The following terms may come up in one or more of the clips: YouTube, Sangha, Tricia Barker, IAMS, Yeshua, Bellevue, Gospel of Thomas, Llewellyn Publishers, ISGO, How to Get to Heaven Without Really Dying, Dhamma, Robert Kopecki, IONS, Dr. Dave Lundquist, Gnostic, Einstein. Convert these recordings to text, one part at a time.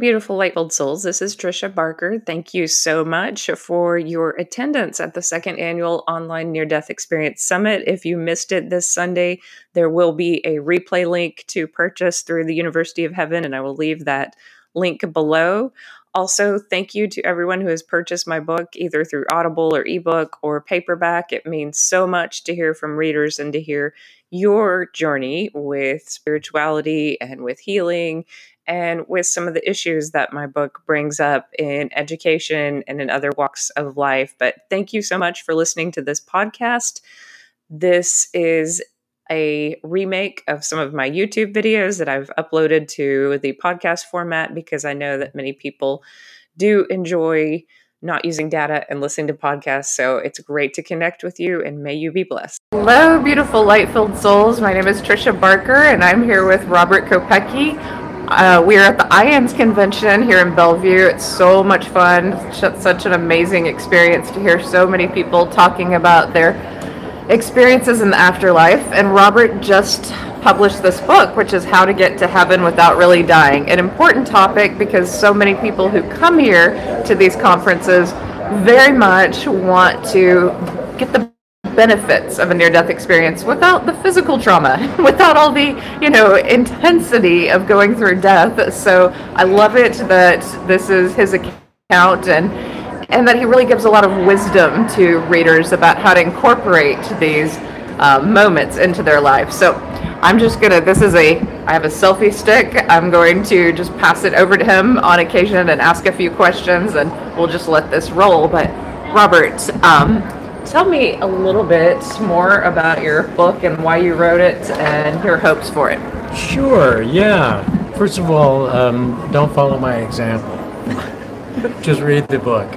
beautiful light bulb souls. This is Tricia Barker. Thank you so much for your attendance at the second annual online near-death experience summit. If you missed it this Sunday, there will be a replay link to purchase through the University of Heaven, and I will leave that link below. Also, thank you to everyone who has purchased my book, either through Audible or ebook or paperback. It means so much to hear from readers and to hear your journey with spirituality and with healing and with some of the issues that my book brings up in education and in other walks of life. But thank you so much for listening to this podcast. This is a remake of some of my YouTube videos that I've uploaded to the podcast format because I know that many people do enjoy not using data and listening to podcasts. So it's great to connect with you, and may you be blessed. Hello, beautiful light-filled souls. My name is Tricia Barker, and I'm here with Robert Kopecki. We're at the IAMS convention here in Bellevue. It's so much fun. It's such an amazing experience to hear so many people talking about their experiences in the afterlife, and Robert just published this book, which is How to Get to Heaven Without Really Dying. An important topic because so many people who come here to these conferences very much want to get the benefits of a near-death experience without the physical trauma, without all the, intensity of going through death. So I love it that this is his account, and that he really gives a lot of wisdom to readers about how to incorporate these moments into their life. So I'm just going to, I have a selfie stick. I'm going to just pass it over to him on occasion and ask a few questions, and we'll just let this roll. But Robert, tell me a little bit more about your book and why you wrote it and your hopes for it. Sure, yeah. First of all, don't follow my example. Just read the book,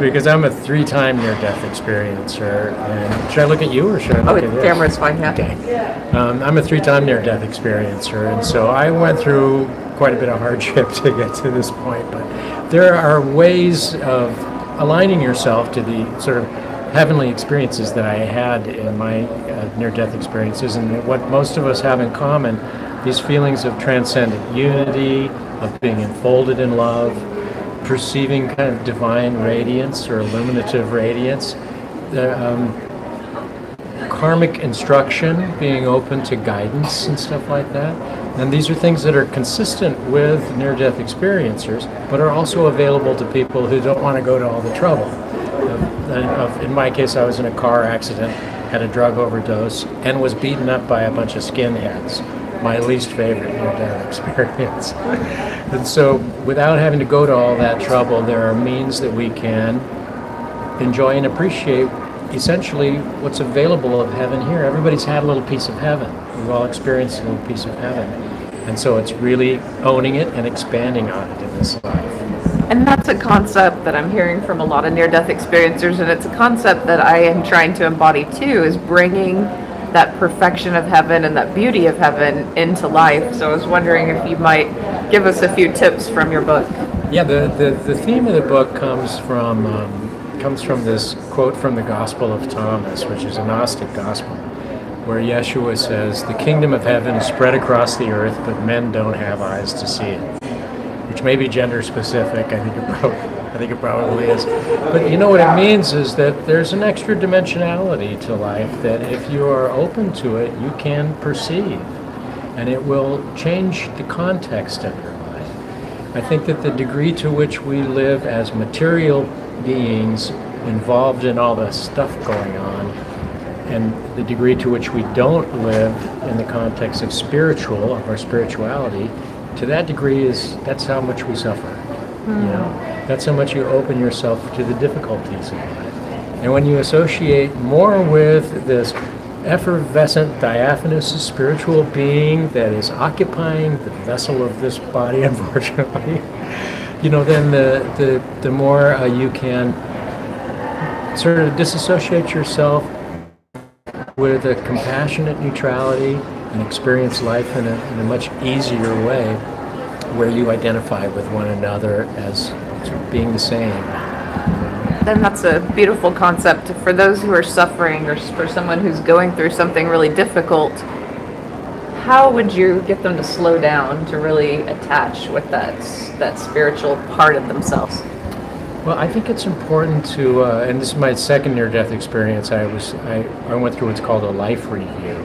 because I'm a three-time near-death experiencer. And should I look at you, or should I look at this? Oh, the camera's fine, yeah. Okay. I'm a three-time near-death experiencer, and so I went through quite a bit of hardship to get to this point. But there are ways of aligning yourself to the sort of heavenly experiences that I had in my near-death experiences, and what most of us have in common, these feelings of transcendent unity, of being enfolded in love, perceiving kind of divine radiance or illuminative radiance, karmic instruction, being open to guidance and stuff like that. And these are things that are consistent with near-death experiencers, but are also available to people who don't want to go to all the trouble. In my case, I was in a car accident, had a drug overdose, and was beaten up by a bunch of skinheads. My least favorite near-death experience. And so, without having to go to all that trouble, there are means that we can enjoy and appreciate essentially what's available of heaven here. Everybody's had a little piece of heaven. We've all experienced a little piece of heaven. And so it's really owning it and expanding on it in this life. And that's a concept that I'm hearing from a lot of near-death experiencers, and it's a concept that I am trying to embody too, is bringing that perfection of heaven and that beauty of heaven into life. So I was wondering if you might give us a few tips from your book. Yeah, the theme of the book comes from this quote from the Gospel of Thomas, which is a Gnostic gospel, where Yeshua says, "The kingdom of heaven is spread across the earth, but men don't have eyes to see it," which may be gender specific. I think it probably is. But you know what it means is that there's an extra dimensionality to life that if you are open to it, you can perceive. And it will change the context of your life. I think that the degree to which we live as material beings involved in all the stuff going on, and the degree to which we don't live in the context of our spirituality, to that degree that's how much we suffer. That's how much you open yourself to the difficulties of life. And when you associate more with this effervescent, diaphanous, spiritual being that is occupying the vessel of this body, unfortunately, then the more you can sort of disassociate yourself with a compassionate neutrality and experience life in a much easier way, where you identify with one another as being the same. Then that's a beautiful concept for those who are suffering, or for someone who's going through something really difficult. How would you get them to slow down, to really attach with that that spiritual part of themselves? Well, I think it's important to, and this is my second near-death experience. I went through what's called a life review.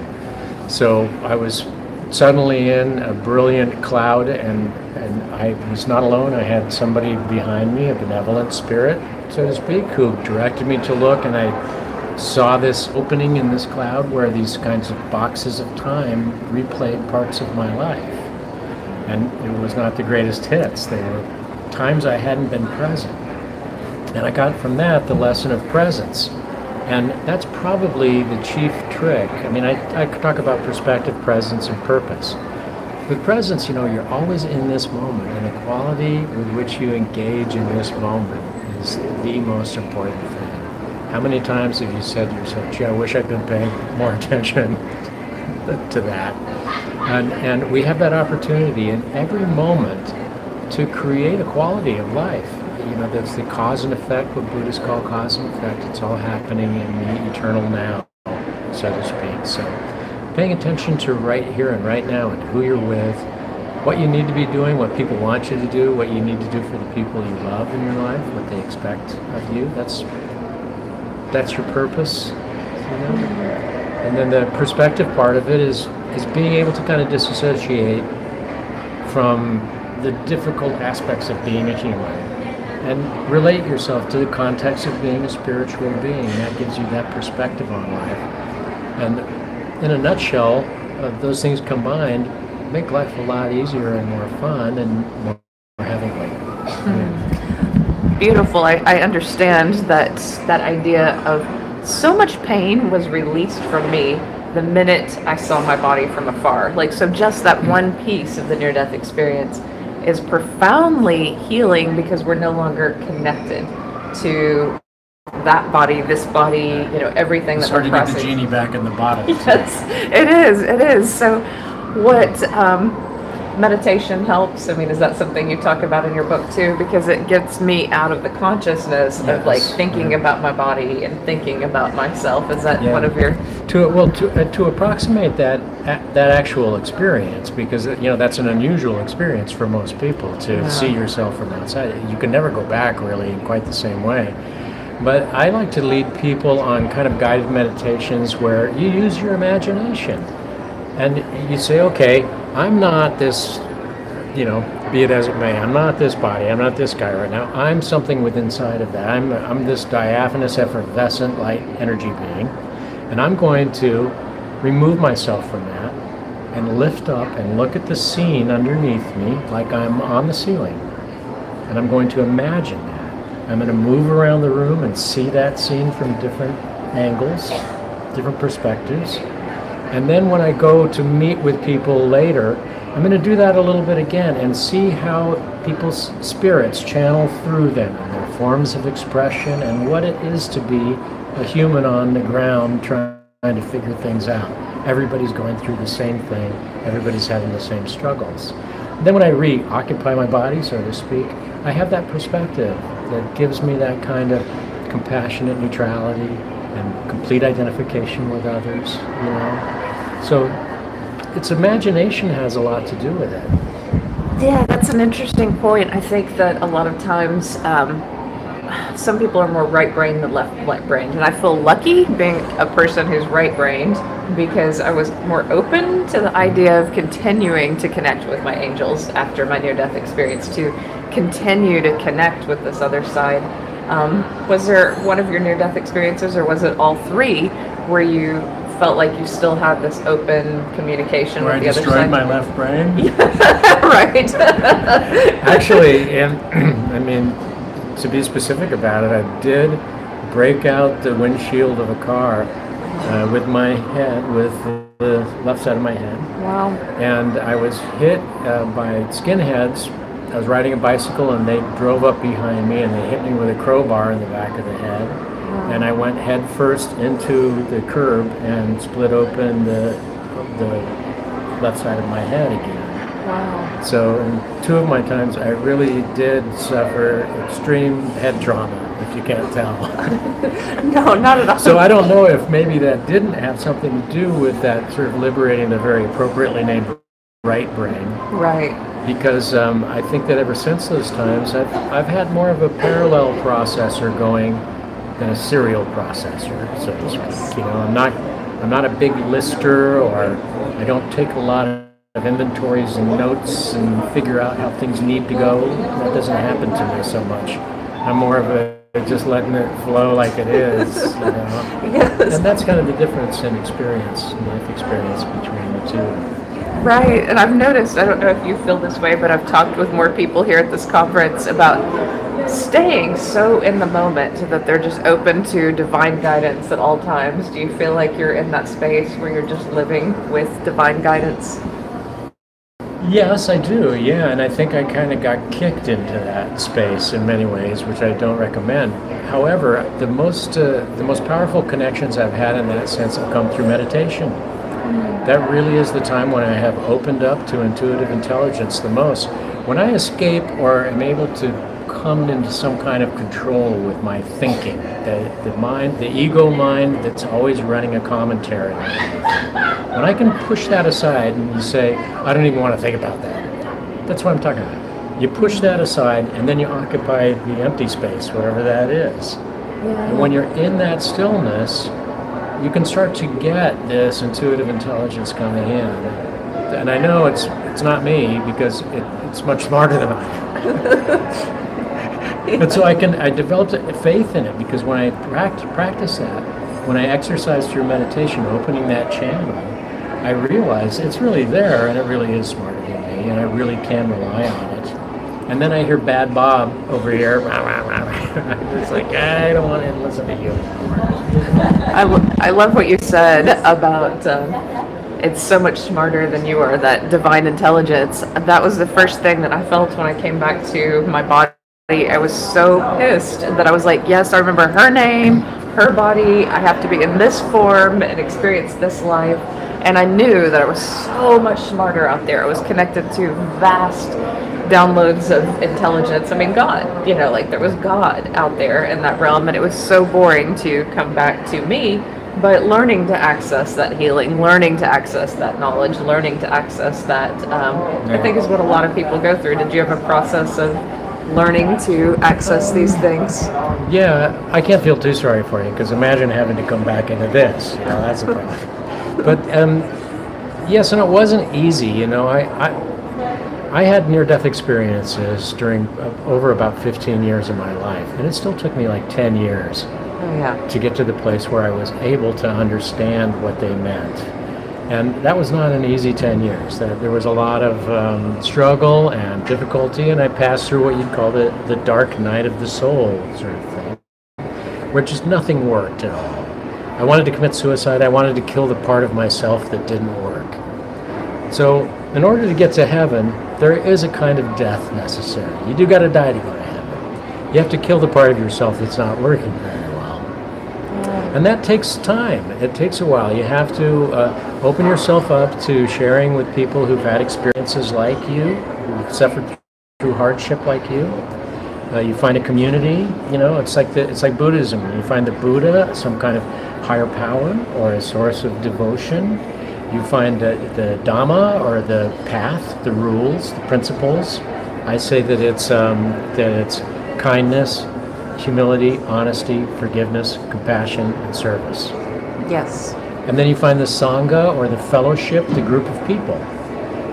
So I was suddenly in a brilliant cloud, and I was not alone. I had somebody behind me, a benevolent spirit, so to speak, who directed me to look, and I saw this opening in this cloud where these kinds of boxes of time replayed parts of my life. And it was not the greatest hits. They were times I hadn't been present. And I got from that the lesson of presence. And that's probably the chief trick. I mean, I talk about perspective, presence, and purpose. With presence, you know, you're always in this moment, and the quality with which you engage in this moment is the most important thing. How many times have you said to yourself, gee, I wish I'd been paying more attention to that? And we have that opportunity in every moment to create a quality of life. You know, that's the cause and effect, what Buddhists call cause and effect. It's all happening in the eternal now, so to speak. So paying attention to right here and right now and who you're with, what you need to be doing, what people want you to do, what you need to do for the people you love in your life, what they expect of you. That's your purpose, you know? And then the perspective part of it is being able to kind of disassociate from the difficult aspects of being a human and relate yourself to the context of being a spiritual being. That gives you that perspective on life. And in a nutshell, those things combined make life a lot easier and more fun and more heavenly. Mm-hmm. Beautiful. I understand that idea of so much pain was released from me the minute I saw my body from afar. Like, so just that one piece of the near-death experience is profoundly healing, because we're no longer connected to that body, this body, you know, everything that we're processing. It's hard to get the genie back in the bottle. Yes, it is. So what meditation helps, I mean, is that something you talk about in your book too? Because it gets me out of the consciousness of like thinking about my body and thinking about myself. Is that one of your... To approximate that actual experience, because, you know, that's an unusual experience for most people to see yourself from outside. You can never go back really in quite the same way. But I like to lead people on kind of guided meditations where you use your imagination. And you say, okay, I'm not this, you know, be it as it may, I'm not this body, I'm not this guy right now. I'm something within inside of that. I'm this diaphanous, effervescent light energy being. And I'm going to remove myself from that and lift up and look at the scene underneath me like I'm on the ceiling. And I'm going to imagine that. I'm going to move around the room and see that scene from different angles, different perspectives. And then when I go to meet with people later, I'm going to do that a little bit again and see how people's spirits channel through them and their forms of expression and what it is to be a human on the ground trying to figure things out. Everybody's going through the same thing. Everybody's having the same struggles. And then when I reoccupy my body, so to speak, I have that perspective that gives me that kind of compassionate neutrality and complete identification with others, you know. So its imagination has a lot to do with it. Yeah, that's an interesting point. I think that a lot of times some people are more right-brained than left-brained, and I feel lucky being a person who's right-brained because I was more open to the idea of continuing to connect with my angels after my near-death experience, to continue to connect with this other side. Was there one of your near-death experiences, or was it all three, where you felt like you still had this open communication where with the other side? Where I destroyed my left brain? Right. Actually, and I mean, to be specific about it, I did break out the windshield of a car with my head, with the left side of my head. Wow. And I was hit by skinheads. I was riding a bicycle and they drove up behind me and they hit me with a crowbar in the back of the head. Wow. And I went head first into the curb and split open the left side of my head again. Wow. So in two of my times I really did suffer extreme head trauma, if you can't tell. No, not at all. So I don't know if maybe that didn't have something to do with that sort of liberating the very appropriately named right brain. Right. because I think that ever since those times, I've had more of a parallel processor going than a serial processor, so to speak. You know, I'm not a big lister, or I don't take a lot of inventories and notes and figure out how things need to go. That doesn't happen to me so much. I'm more of a just letting it flow like it is, you know? Yes. And that's kind of the difference in experience, in life experience, between the two. Right, and I've noticed, I don't know if you feel this way, but I've talked with more people here at this conference about staying so in the moment that they're just open to divine guidance at all times. Do you feel like you're in that space where you're just living with divine guidance? Yes, I do, yeah, and I think I kind of got kicked into that space in many ways, which I don't recommend. However, the most powerful connections I've had in that sense have come through meditation. That really is the time when I have opened up to intuitive intelligence the most. When I escape or am able to come into some kind of control with my thinking, the mind, the ego mind that's always running a commentary, when I can push that aside and you say, I don't even want to think about that. That's what I'm talking about. You push that aside and then you occupy the empty space, whatever that is. And when you're in that stillness, you can start to get this intuitive intelligence coming in. And I know it's not me, because it's much smarter than I am. But so I developed faith in it, because when I practice that, when I exercise through meditation, opening that channel, I realize it's really there and it really is smarter than me and I really can rely on it. And then I hear Bad Bob over here, it's like, I don't want to listen to you anymore. I love what you said about it's so much smarter than you are, that divine intelligence. That was the first thing that I felt when I came back to my body. I was so pissed that I was like, yes, I remember her name, her body, I have to be in this form and experience this life. And I knew that I was so much smarter out there. I was connected to vast downloads of intelligence. I mean, God, you know, like there was God out there in that realm, and it was so boring to come back to me. But learning to access that healing, learning to access that knowledge, learning to access that, I think is what a lot of people go through. Did you have a process of learning to access these things? Yeah, I can't feel too sorry for you, because imagine having to come back into this. You know, that's a problem. But yes, and it wasn't easy. You know, I had near-death experiences during over about 15 years of my life, and it still took me like 10 years to get to the place where I was able to understand what they meant. And that was not an easy 10 years. There was a lot of struggle and difficulty, and I passed through what you'd call the dark night of the soul sort of thing, where just nothing worked at all. I wanted to commit suicide. I wanted to kill the part of myself that didn't work. So in order to get to heaven, there is a kind of death necessary. You do got to die to go to heaven. You have to kill the part of yourself that's not working very well. And that takes time. It takes a while. You have to open yourself up to sharing with people who've had experiences like you, who've suffered through hardship like you. You find a community. You know, it's like Buddhism. You find the Buddha, some kind of higher power or a source of devotion. You find the Dhamma, or the path, the rules, the principles. I say that it's kindness, humility, honesty, forgiveness, compassion, and service. Yes. And then you find the Sangha, or the fellowship, the group of people.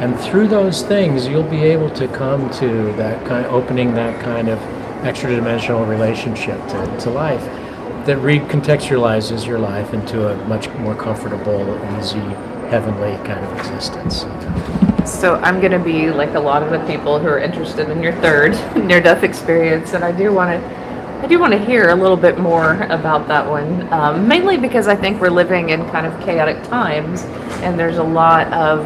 And through those things, you'll be able to come to that kind of opening, that kind of extra-dimensional relationship to life that recontextualizes your life into a much more comfortable, easy, heavenly kind of existence. So I'm going to be like a lot of the people who are interested in your third near-death experience, and I do want to hear a little bit more about that one, mainly because I think we're living in kind of chaotic times, and there's a lot of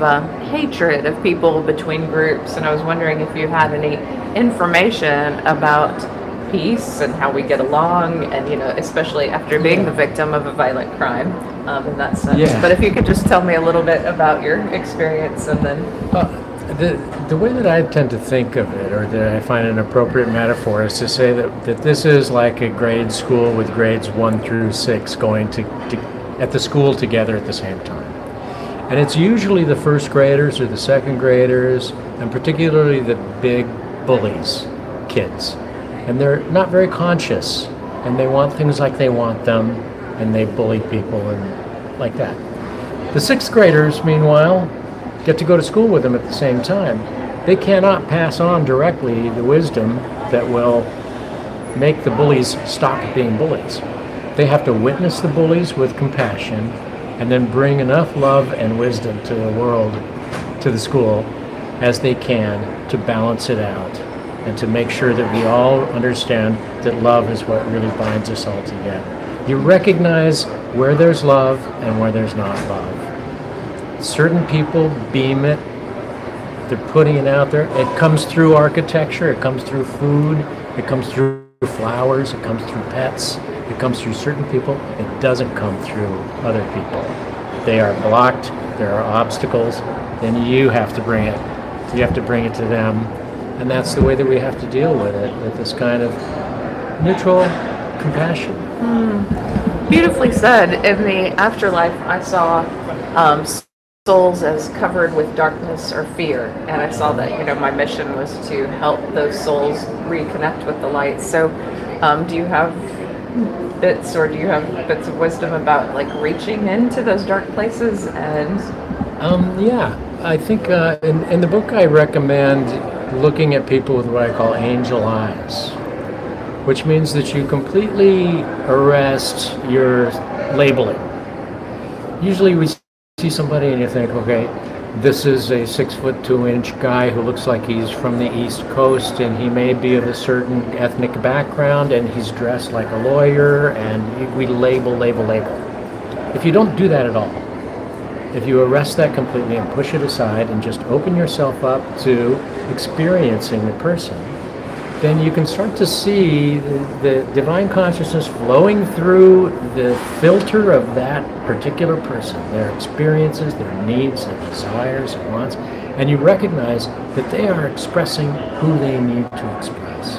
hatred of people between groups, and I was wondering if you had any information about peace and how we get along, and, you know, especially after being the victim of a violent crime in that sense. Yeah. But if you could just tell me a little bit about your experience, and then the way that I tend to think of it, or that I find an appropriate metaphor, is to say that this is like a grade school with grades 1 through 6 going to at the school together at the same time. And it's usually the first graders or the second graders, and particularly the big bullies kids. And they're not very conscious, and they want things like they want them, and they bully people and like that. The sixth graders, meanwhile, get to go to school with them at the same time. They cannot pass on directly the wisdom that will make the bullies stop being bullies. They have to witness the bullies with compassion, and then bring enough love and wisdom to the world, to the school, as they can to balance it out and to make sure that we all understand that love is what really binds us all together. You recognize where there's love and where there's not love. Certain people beam it, they're putting it out there. It comes through architecture, it comes through food, it comes through flowers, it comes through pets. It comes through certain people, it doesn't come through other people. They are blocked, there are obstacles, then you have to bring it. You have to bring it to them, and that's the way that we have to deal with it, with this kind of neutral compassion. Mm. Beautifully said. In the afterlife, I saw souls as covered with darkness or fear, and I saw that, you know, my mission was to help those souls reconnect with the light. So do you have bits, or do you have bits of wisdom about like reaching into those dark places? And yeah, I think in the book I recommend looking at people with what I call angel eyes, which means that you completely arrest your labeling. Usually we see somebody and you think, okay, this is a 6'2" guy who looks like he's from the East Coast, and he may be of a certain ethnic background, and he's dressed like a lawyer, and we label, label, label. If you don't do that at all, if you arrest that completely and push it aside and just open yourself up to experiencing the person, then you can start to see the divine consciousness flowing through the filter of that particular person, their experiences, their needs, their desires, and wants, and you recognize that they are expressing who they need to express.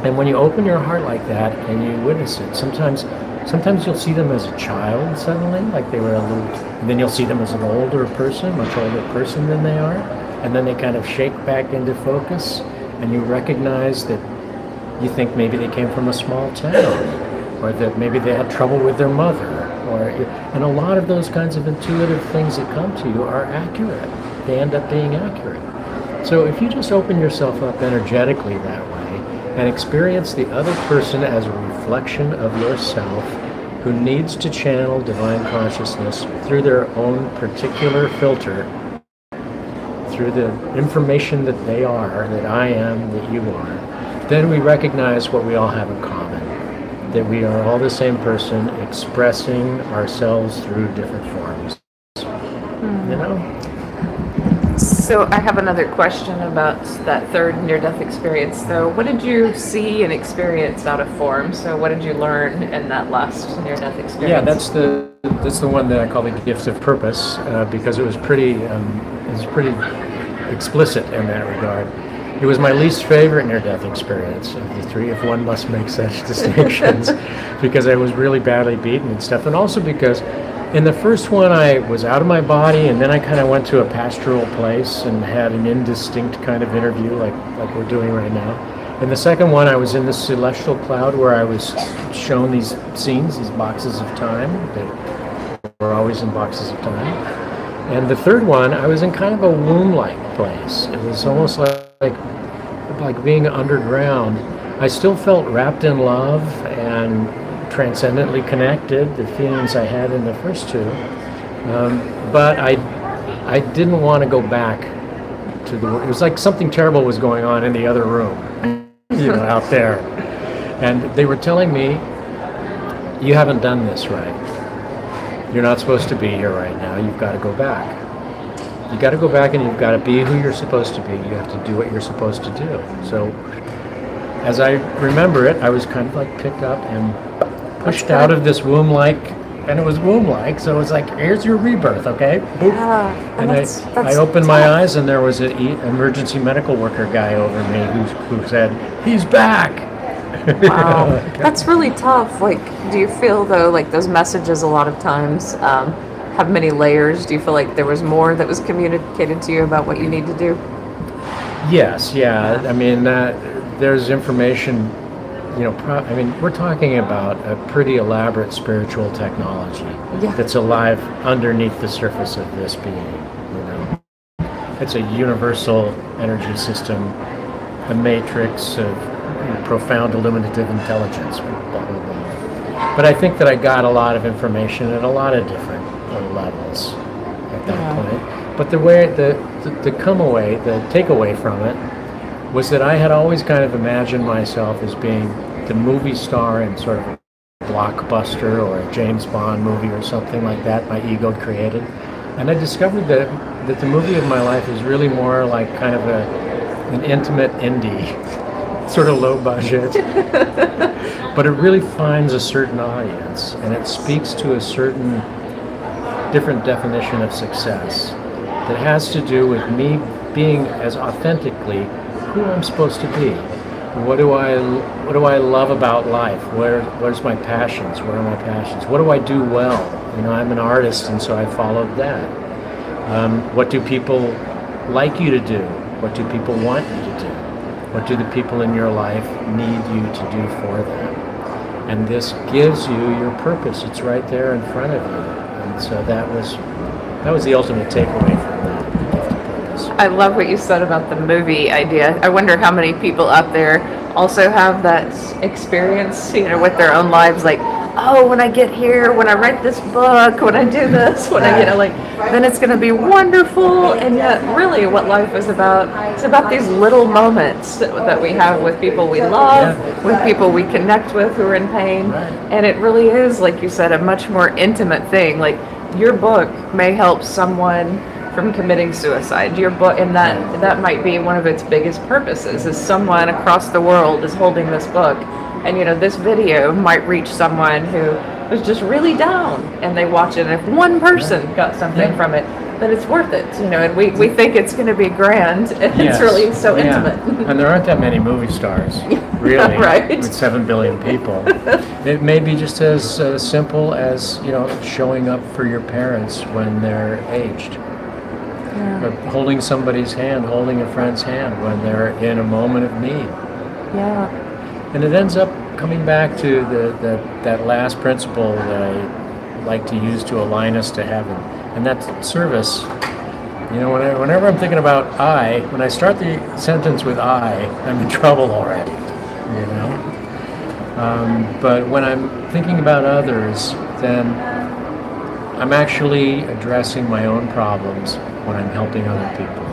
And when you open your heart like that and you witness it, sometimes you'll see them as a child suddenly, like they were a little, and then you'll see them as an older person, much older person than they are, and then they kind of shake back into focus. And you recognize that you think maybe they came from a small town, or that maybe they had trouble with their mother, and a lot of those kinds of intuitive things that come to you are accurate. They end up being accurate. So if you just open yourself up energetically that way and experience the other person as a reflection of yourself who needs to channel divine consciousness through their own particular filter, through the information that they are, that I am, that you are, then we recognize what we all have in common, that we are all the same person expressing ourselves through different forms. Mm. You know? So I have another question about that third near-death experience, though. What did you see and experience out of form? So what did you learn in that last near-death experience? Yeah, that's the one that I call the gift of purpose, because it was pretty... It's pretty explicit in that regard. It was my least favorite near-death experience of the three, if one must make such distinctions, because I was really badly beaten and stuff, and also because in the first one I was out of my body, and then I kind of went to a pastoral place and had an indistinct kind of interview like we're doing right now. In the second one I was in the celestial cloud, where I was shown these scenes, these boxes of time, that were always in boxes of time. And the third one, I was in kind of a womb-like place. It was almost like being underground. I still felt wrapped in love and transcendently connected, the feelings I had in the first two. But I didn't want to go back to the world. It was like something terrible was going on in the other room, you know, out there. And they were telling me, you haven't done this right. You're not supposed to be here right now. You've got to go back. You've got to go back, and you've got to be who you're supposed to be. You have to do what you're supposed to do. So, as I remember it, I was kind of like picked up and pushed out of this womb-like, and it was womb-like, so it was like, here's your rebirth, okay? Boop. Yeah, and I opened my eyes, and there was an emergency medical worker guy over me who said, he's back! Wow, that's really tough. Like, do you feel though, like those messages a lot of times How many layers? Do you feel like there was more that was communicated to you about what you need to do? Yes, yeah. I mean, there's information, you know, I mean, we're talking about a pretty elaborate spiritual technology that's alive underneath the surface of this being, you know. It's a universal energy system, a matrix of profound illuminative intelligence, blah, blah, blah. But I think that I got a lot of information at a lot of different levels at that point. But the way, the takeaway from it was that I had always kind of imagined myself as being the movie star in sort of a blockbuster or a James Bond movie or something like that my ego created. And I discovered that the movie of my life is really more like kind of an intimate indie, sort of low budget. But it really finds a certain audience, and it speaks to a certain different definition of success that has to do with me being as authentically who I'm supposed to be. What do I love about life? Where's my passions? What are my passions? What do I do well? You know, I'm an artist, and so I followed that. What do people like you to do? What do people want you to do? What do the people in your life need you to do for them? And this gives you your purpose. It's right there in front of you. And so that was the ultimate takeaway from that. I love what you said about the movie idea. I wonder how many people out there also have that experience, you know, with their own lives, like, oh, when I get here, when I write this book, when I do this, when I, you know, like, then it's going to be wonderful. And yet, really, what life is about, it's about these little moments that we have with people we love, with people we connect with who are in pain. And it really is, like you said, a much more intimate thing. Like, your book may help someone from committing suicide. Your book, and that might be one of its biggest purposes, is someone across the world is holding this book, and you know, this video might reach someone who was just really down and they watch it, and if one person got something from it, then it's worth it, you know. And we think it's going to be grand, and it's really so intimate. And there aren't that many movie stars, really, with 7 billion people. It may be just as simple as, you know, showing up for your parents when they're aged. Or holding somebody's hand, holding a friend's hand when they're in a moment of need. Yeah. And it ends up coming back to that last principle that I like to use to align us to heaven, and that's service. You know, whenever I'm thinking about I, when I start the sentence with I, I'm in trouble already, you know. But when I'm thinking about others, then I'm actually addressing my own problems when I'm helping other people.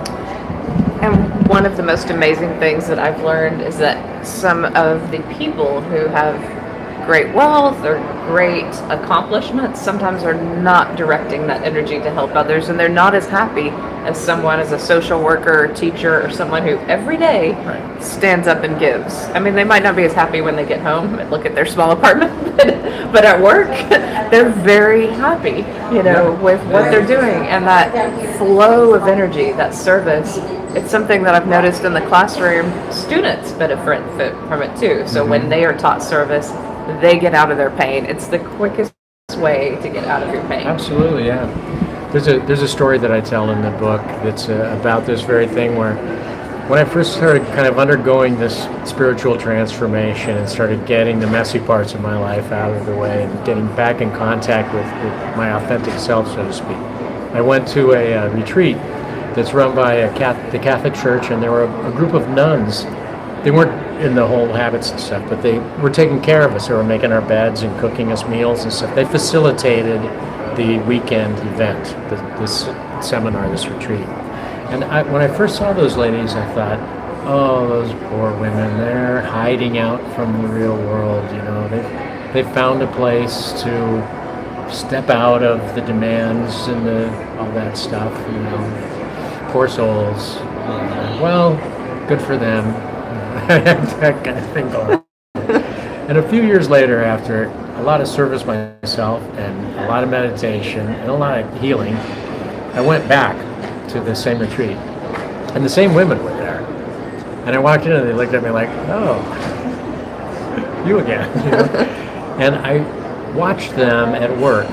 And one of the most amazing things that I've learned is that some of the people who have great wealth or great accomplishments sometimes are not directing that energy to help others, and they're not as happy as someone as a social worker or teacher or someone who every day stands up and gives. I mean, they might not be as happy when they get home and look at their small apartment, but at work they're very happy, you know, with what they're doing. And that flow of energy, that service, it's something that I've noticed in the classroom. Students benefit from it too. So when they are taught service, they get out of their pain. It's the quickest way to get out of your pain. Absolutely, yeah. There's a story that I tell in the book that's about this very thing, where when I first started kind of undergoing this spiritual transformation and started getting the messy parts of my life out of the way and getting back in contact with my authentic self, so to speak, I went to a retreat that's run by the Catholic Church, and there were a group of nuns. They weren't in the whole habits and stuff, but they were taking care of us. They were making our beds and cooking us meals and stuff. They facilitated the weekend event, this seminar, this retreat. And when I first saw those ladies, I thought, oh, those poor women, they're hiding out from the real world, you know. They found a place to step out of the demands and all that stuff, you know. Poor souls. Well, good for them. That kind of thing going on. And a few years later, after a lot of service myself and a lot of meditation and a lot of healing, I went back to the same retreat, and the same women were there. And I walked in, and they looked at me like, "Oh, you again." You know? And I watched them at work,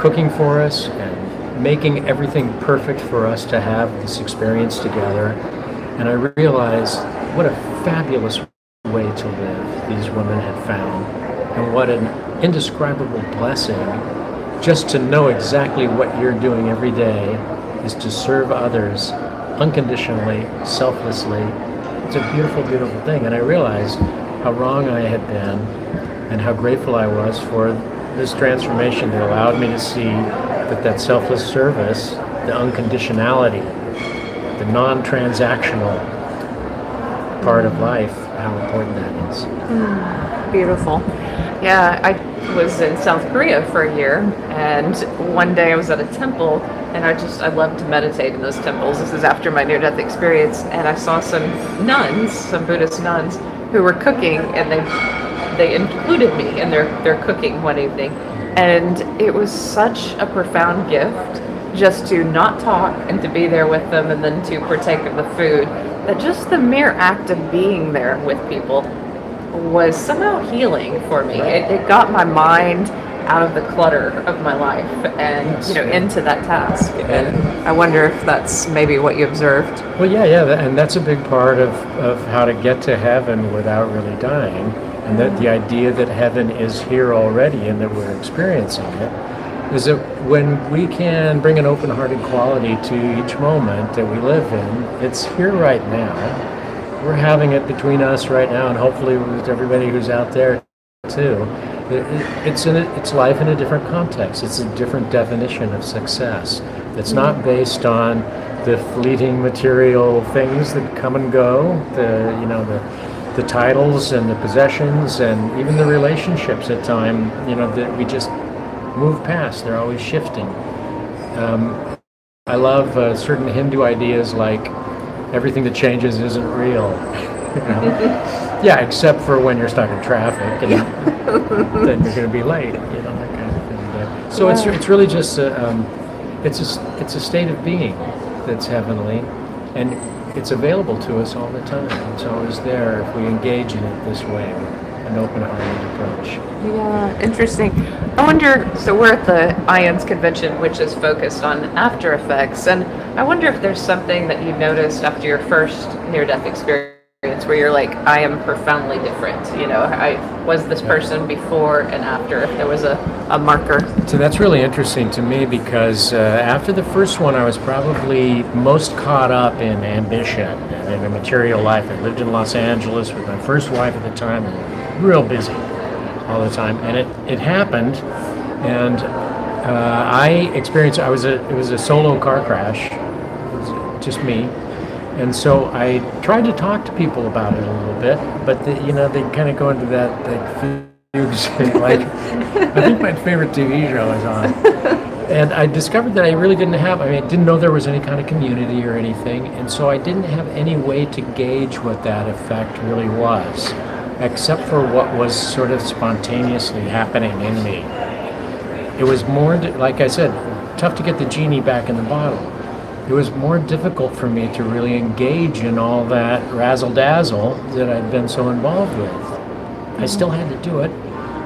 cooking for us and making everything perfect for us to have this experience together. And I realized what a fabulous way to live these women had found, and what an indescribable blessing just to know exactly what you're doing every day is to serve others unconditionally, selflessly. It's a beautiful, beautiful thing. And I realized how wrong I had been and how grateful I was for this transformation that allowed me to see that that selfless service, the unconditionality, the non-transactional part of life, how important that is. Beautiful. Yeah, I was in South Korea for a year, and one day I was at a temple, and I love to meditate in those temples. This is after my near-death experience, and I saw some nuns, some Buddhist nuns, who were cooking, and they included me in their cooking one evening. And it was such a profound gift just to not talk and to be there with them and then to partake of the food. That just the mere act of being there with people was somehow healing for me. It got my mind out of the clutter of my life and into that task. And I wonder if that's maybe what you observed. Well, yeah, and that's a big part of how to get to heaven without really dying, and that the idea that heaven is here already and that we're experiencing it, is that when we can bring an open-hearted quality to each moment that we live in, it's here right now. We're having it between us right now, and hopefully with everybody who's out there too. It's life in a different context. It's a different definition of success. It's not based on the fleeting material things that come and go, the titles and the possessions and even the relationships at time, that we just move past. They're always shifting. I love certain Hindu ideas like everything that changes isn't real. Yeah, except for when you're stuck in traffic, and then you're going to be late. That kind of thing. But, so it's really just it's a state of being that's heavenly, and it's available to us all the time. It's always there if we engage in it this way, an open-hearted approach. Yeah, interesting. I wonder, so we're at the IONS convention, which is focused on after effects, and I wonder if there's something that you noticed after your first near-death experience where you're like, I am profoundly different. I was this person before and after, if there was a marker. So that's really interesting to me, because after the first one, I was probably most caught up in ambition and in a material life. I lived in Los Angeles with my first wife at the time, and real busy all the time, and it happened, and it was a solo car crash, it was just me, and so I tried to talk to people about it a little bit, but they kind of go into that fugue state, like I think my favorite TV show is on, and I discovered that I really didn't have, I didn't know there was any kind of community or anything, and so I didn't have any way to gauge what that effect really was, except for what was sort of spontaneously happening in me. It was more, like I said, tough to get the genie back in the bottle. It was more difficult for me to really engage in all that razzle-dazzle that I'd been so involved with. I still had to do it,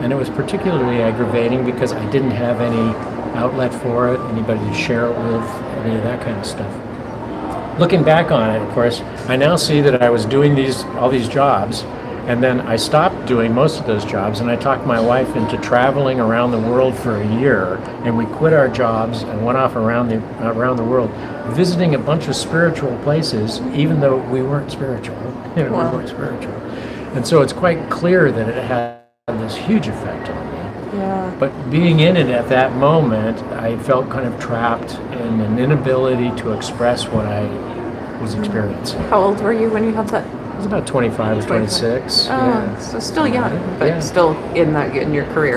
and it was particularly aggravating because I didn't have any outlet for it, anybody to share it with, any of that kind of stuff. Looking back on it, of course, I now see that I was doing all these jobs, and then I stopped doing most of those jobs, and I talked my wife into traveling around the world for a year, and we quit our jobs and went off around the world, visiting a bunch of spiritual places, even though we weren't spiritual. Wow. We weren't spiritual. And so it's quite clear that it had this huge effect on me. Yeah. But being in it at that moment, I felt kind of trapped in an inability to express what I was experiencing. How old were you when you had that? I was about 25 or 26. Oh, yeah. So still young, but still in your career.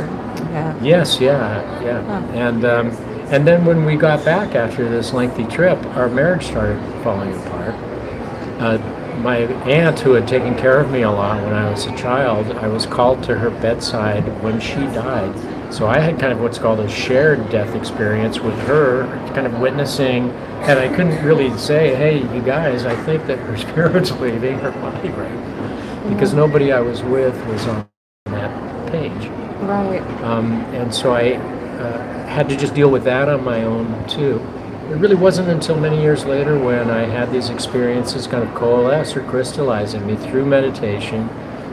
Yeah. Yes, yeah. Oh. And then when we got back after this lengthy trip, our marriage started falling apart. My aunt, who had taken care of me a lot when I was a child, I was called to her bedside when she died. So I had kind of what's called a shared death experience with her, kind of witnessing, and I couldn't really say, hey, you guys, I think that her spirit's leaving her body right now, because nobody I was with was on that page. Right. And so I had to just deal with that on my own too. It really wasn't until many years later when I had these experiences kind of coalesce or crystallize in me through meditation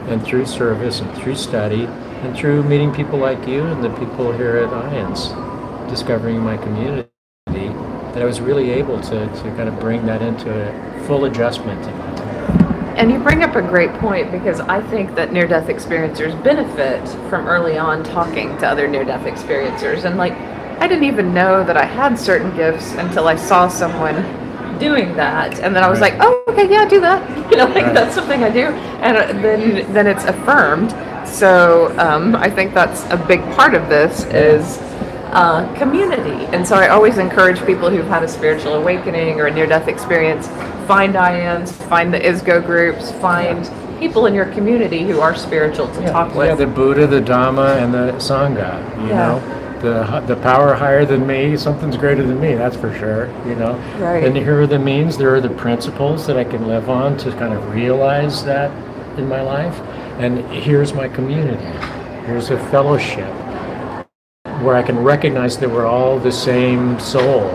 and through service and through study and through meeting people like you and the people here at IONS, discovering my community, that I was really able to kind of bring that into a full adjustment. And you bring up a great point, because I think that near-death experiencers benefit from early on talking to other near-death experiencers. And like, I didn't even know that I had certain gifts until I saw someone doing that, and then I was like, oh, okay, yeah, I do that, you know, like that's something I do, and then it's affirmed. So I think that's a big part of this is community. And so I always encourage people who've had a spiritual awakening or a near-death experience, find IAMS, find the ISGO groups, find people in your community who are spiritual to talk with. Yeah, the Buddha, the Dhamma, and the Sangha, you know. The power higher than me, something's greater than me, that's for sure, you know. Right. And here are the means, there are the principles that I can live on to kind of realize that in my life. And here's my community, here's a fellowship where I can recognize that we're all the same soul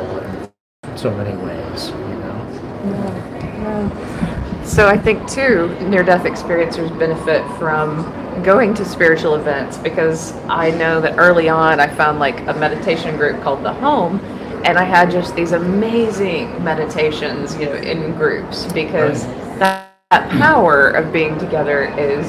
in so many ways, you know. Yeah. So I think too, near-death experiencers benefit from going to spiritual events, because I know that early on I found like a meditation group called The Home, and I had just these amazing meditations, you know, in groups, because that power of being together is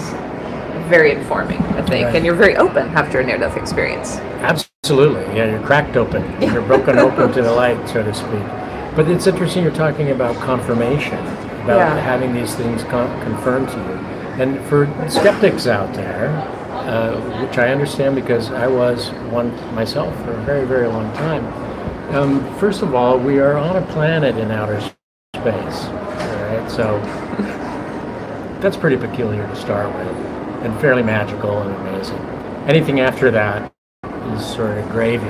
very informing, I think, and you're very open after a near-death experience. Absolutely, yeah, you're cracked open, you're broken open to the light, so to speak. But it's interesting you're talking about confirmation, about having these things confirmed to you. And for skeptics out there, which I understand because I was one myself for a very, very long time, first of all, we are on a planet in outer space, right? So that's pretty peculiar to start with, and fairly magical and amazing. Anything after that is sort of gravy.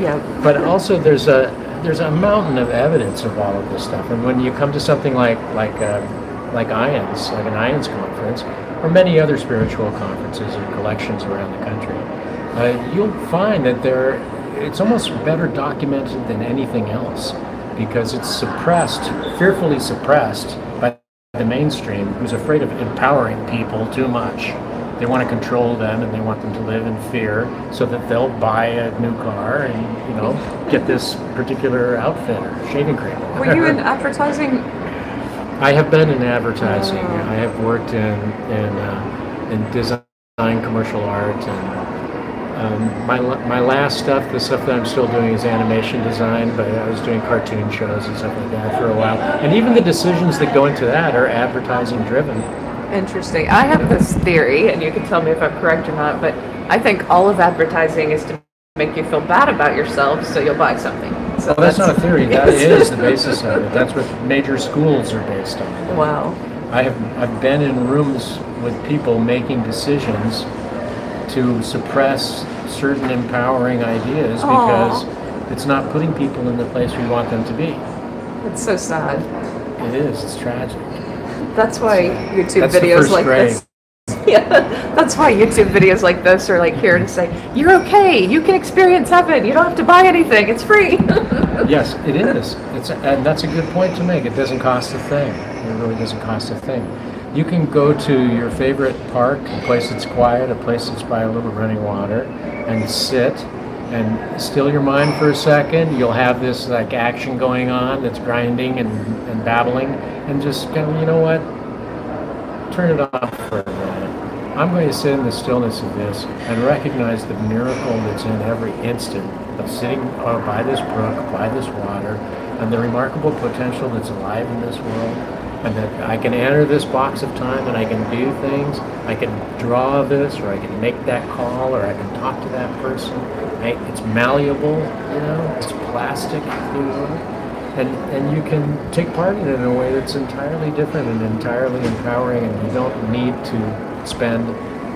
Yeah. But also there's a mountain of evidence of all of this stuff, and when you come to something like IONS, like an IONS conference, or many other spiritual conferences or collections around the country, you'll find that it's almost better documented than anything else, because it's suppressed, fearfully suppressed by the mainstream, who's afraid of empowering people too much. They want to control them, and they want them to live in fear so that they'll buy a new car and, you know, get this particular outfit or shaving cream. Were you in advertising? I have been in advertising. I have worked in design, commercial art, and my last stuff, the stuff that I'm still doing, is animation design. But I was doing cartoon shows and stuff like that for a while. And even the decisions that go into that are advertising driven. Interesting. I have this theory, and you can tell me if I'm correct or not. But I think all of advertising is to make you feel bad about yourself, so you'll buy something. So well, that's not a theory. That is the basis of it. That's what major schools are based on. Wow. I've been in rooms with people making decisions to suppress certain empowering ideas because it's not putting people in the place we want them to be. It's so sad. It is. It's tragic. That's why YouTube videos like this. Yeah, that's why YouTube videos like this are like here to say, you're okay, you can experience heaven, you don't have to buy anything, it's free. Yes, it is. And that's a good point to make. It doesn't cost a thing. It really doesn't cost a thing. You can go to your favorite park, a place that's quiet, a place that's by a little running water, and sit and still your mind for a second. You'll have this like action going on that's grinding and babbling, and just go, you know what? Turn it off for a minute. I'm going to sit in the stillness of this and recognize the miracle that's in every instant of sitting by this brook, by this water, and the remarkable potential that's alive in this world, and that I can enter this box of time and I can do things. I can draw this, or I can make that call, or I can talk to that person. It's malleable, you know, it's plastic, if you will. And you can take part in it in a way that's entirely different and entirely empowering, and you don't need to spend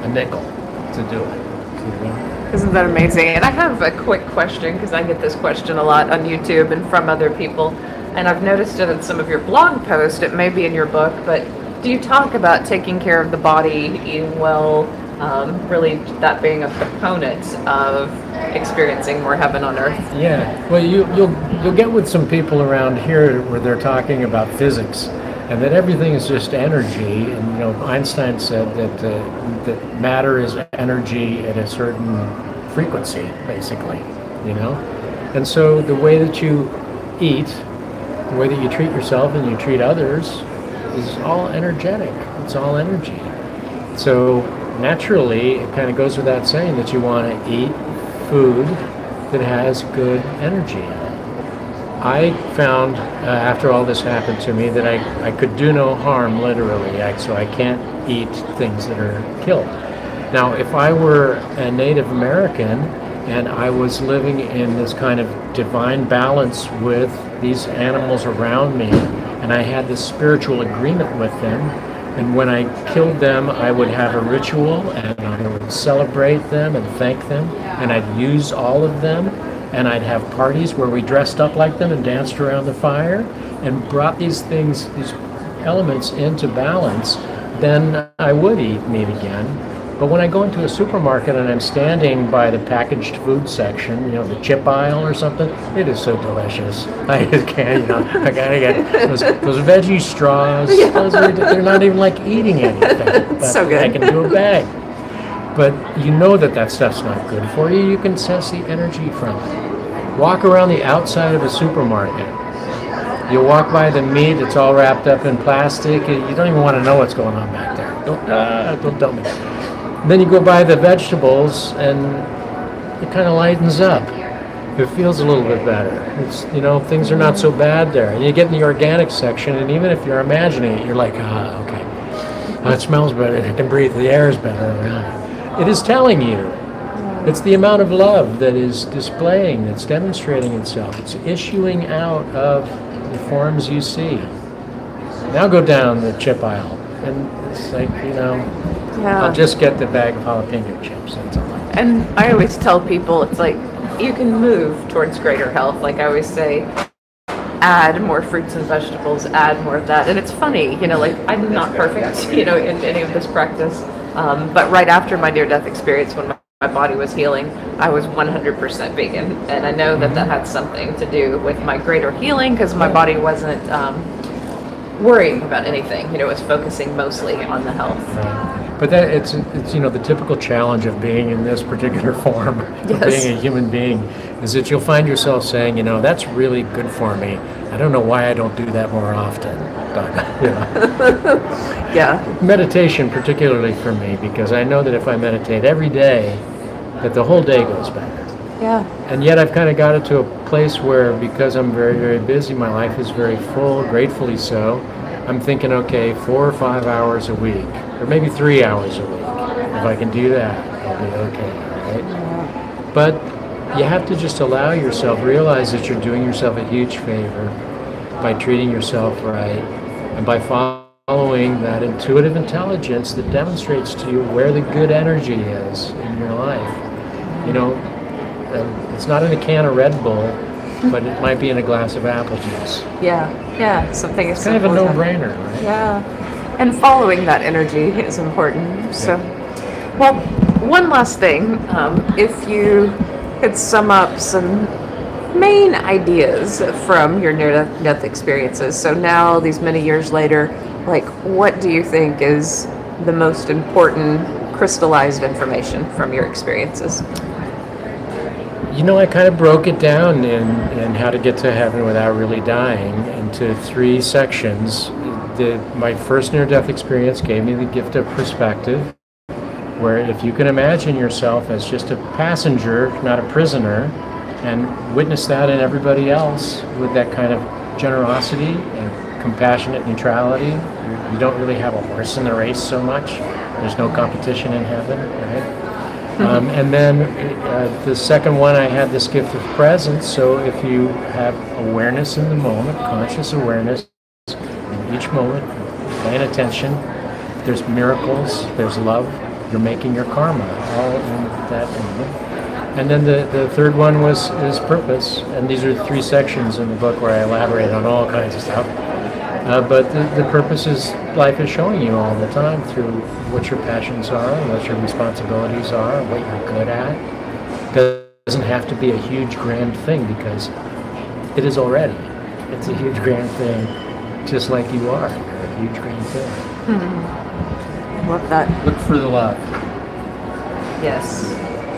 a nickel to do it. Isn't that amazing? And I have a quick question, because I get this question a lot on YouTube and from other people, and I've noticed it in some of your blog posts, it may be in your book, but do you talk about taking care of the body, eating well, really that being a component of experiencing more heaven on earth. Yeah, well, you'll get with some people around here where they're talking about physics, and that everything is just energy. And you know, Einstein said that that matter is energy at a certain frequency, basically. You know, and so the way that you eat, the way that you treat yourself and you treat others, is all energetic. It's all energy. So naturally, it kind of goes without saying that you want to eat food that has good energy in it. I found after all this happened to me that I could do no harm, literally, so I can't eat things that are killed. Now, if I were a Native American and I was living in this kind of divine balance with these animals around me, and I had this spiritual agreement with them, and when I killed them, I would have a ritual, and I would celebrate them and thank them, and I'd use all of them, and I'd have parties where we dressed up like them and danced around the fire, and brought these things, these elements into balance, then I would eat meat again. But when I go into a supermarket and I'm standing by the packaged food section, you know, the chip aisle or something, it is so delicious. I just can't, you know, I gotta get those veggie straws. Yeah. They're not even like eating anything. But so good. I can do a bag. But you know that stuff's not good for you. You can sense the energy from it. Walk around the outside of a supermarket. You walk by the meat, it's all wrapped up in plastic. You don't even want to know what's going on back there. Don't tell me. Then you go buy the vegetables, and it kind of lightens up. It feels a little bit better. It's, you know, things are not so bad there. And you get in the organic section, and even if you're imagining it, you're like, ah, okay. Oh, it smells better. I can breathe. The air is better. It is telling you. It's the amount of love that is displaying, that's demonstrating itself. It's issuing out of the forms you see. Now go down the chip aisle, and it's like, you know. Yeah. I'll just get the bag of jalapeno chips and something like that. And I always tell people, it's like, you can move towards greater health. Like I always say, add more fruits and vegetables, add more of that. And it's funny, you know, like I'm not perfect, you know, in any of this practice. But right after my near-death experience, when my body was healing, I was 100% vegan. And I know that that had something to do with my greater healing, because my body wasn't worrying about anything. You know, it was focusing mostly on the health. But that it's you know, the typical challenge of being in this particular form, yes, of being a human being, is that you'll find yourself saying, you know, that's really good for me. I don't know why I don't do that more often. But, you know. Yeah. Meditation, particularly for me, because I know that if I meditate every day, that the whole day goes better. Yeah. And yet I've kind of got it to a place where, because I'm very, very busy, my life is very full, gratefully so, I'm thinking, okay, 4 or 5 hours a week, or maybe 3 hours a week. If I can do that, I'll be okay, right? But you have to just allow yourself, realize that you're doing yourself a huge favor by treating yourself right, and by following that intuitive intelligence that demonstrates to you where the good energy is in your life. You know, it's not in a can of Red Bull, but it might be in a glass of apple juice. Yeah, yeah, something is kind of a no-brainer, right? Yeah, and following that energy is important. So, well, one last thing, if you could sum up some main ideas from your near-death experiences. So now, these many years later, like, what do you think is the most important crystallized information from your experiences? You know, I kind of broke it down in How to Get to Heaven Without Really Dying into 3 sections. My first near-death experience gave me the gift of perspective, where if you can imagine yourself as just a passenger, not a prisoner, and witness that in everybody else with that kind of generosity and compassionate neutrality. You don't really have a horse in the race so much. There's no competition in heaven, right? And then the second one, I had this gift of presence. So if you have awareness in the moment, conscious awareness, in each moment, paying attention, there's miracles, there's love, you're making your karma, all in that moment. And then the third one is purpose. And these are 3 sections in the book where I elaborate on all kinds of stuff. But the purpose is life is showing you all the time through what your passions are, what your responsibilities are, what you're good at. It doesn't have to be a huge grand thing, because it is already. It's a huge grand thing, just like you are. You're a huge grand thing. Mm-hmm. Love that. Look for the love. Yes.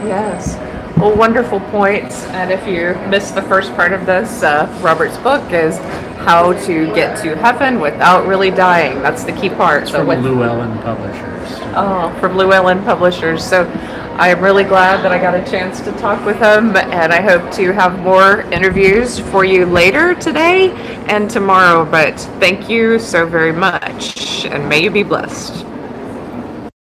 Yes. Well, wonderful points. And if you missed the first part of this, Robert's book is How to Get to Heaven Without Really Dying. That's the key part. It's so from Llewellyn Publishers. Oh, from Llewellyn Publishers. So I'm really glad that I got a chance to talk with him, and I hope to have more interviews for you later today and tomorrow. But thank you so very much, and may you be blessed.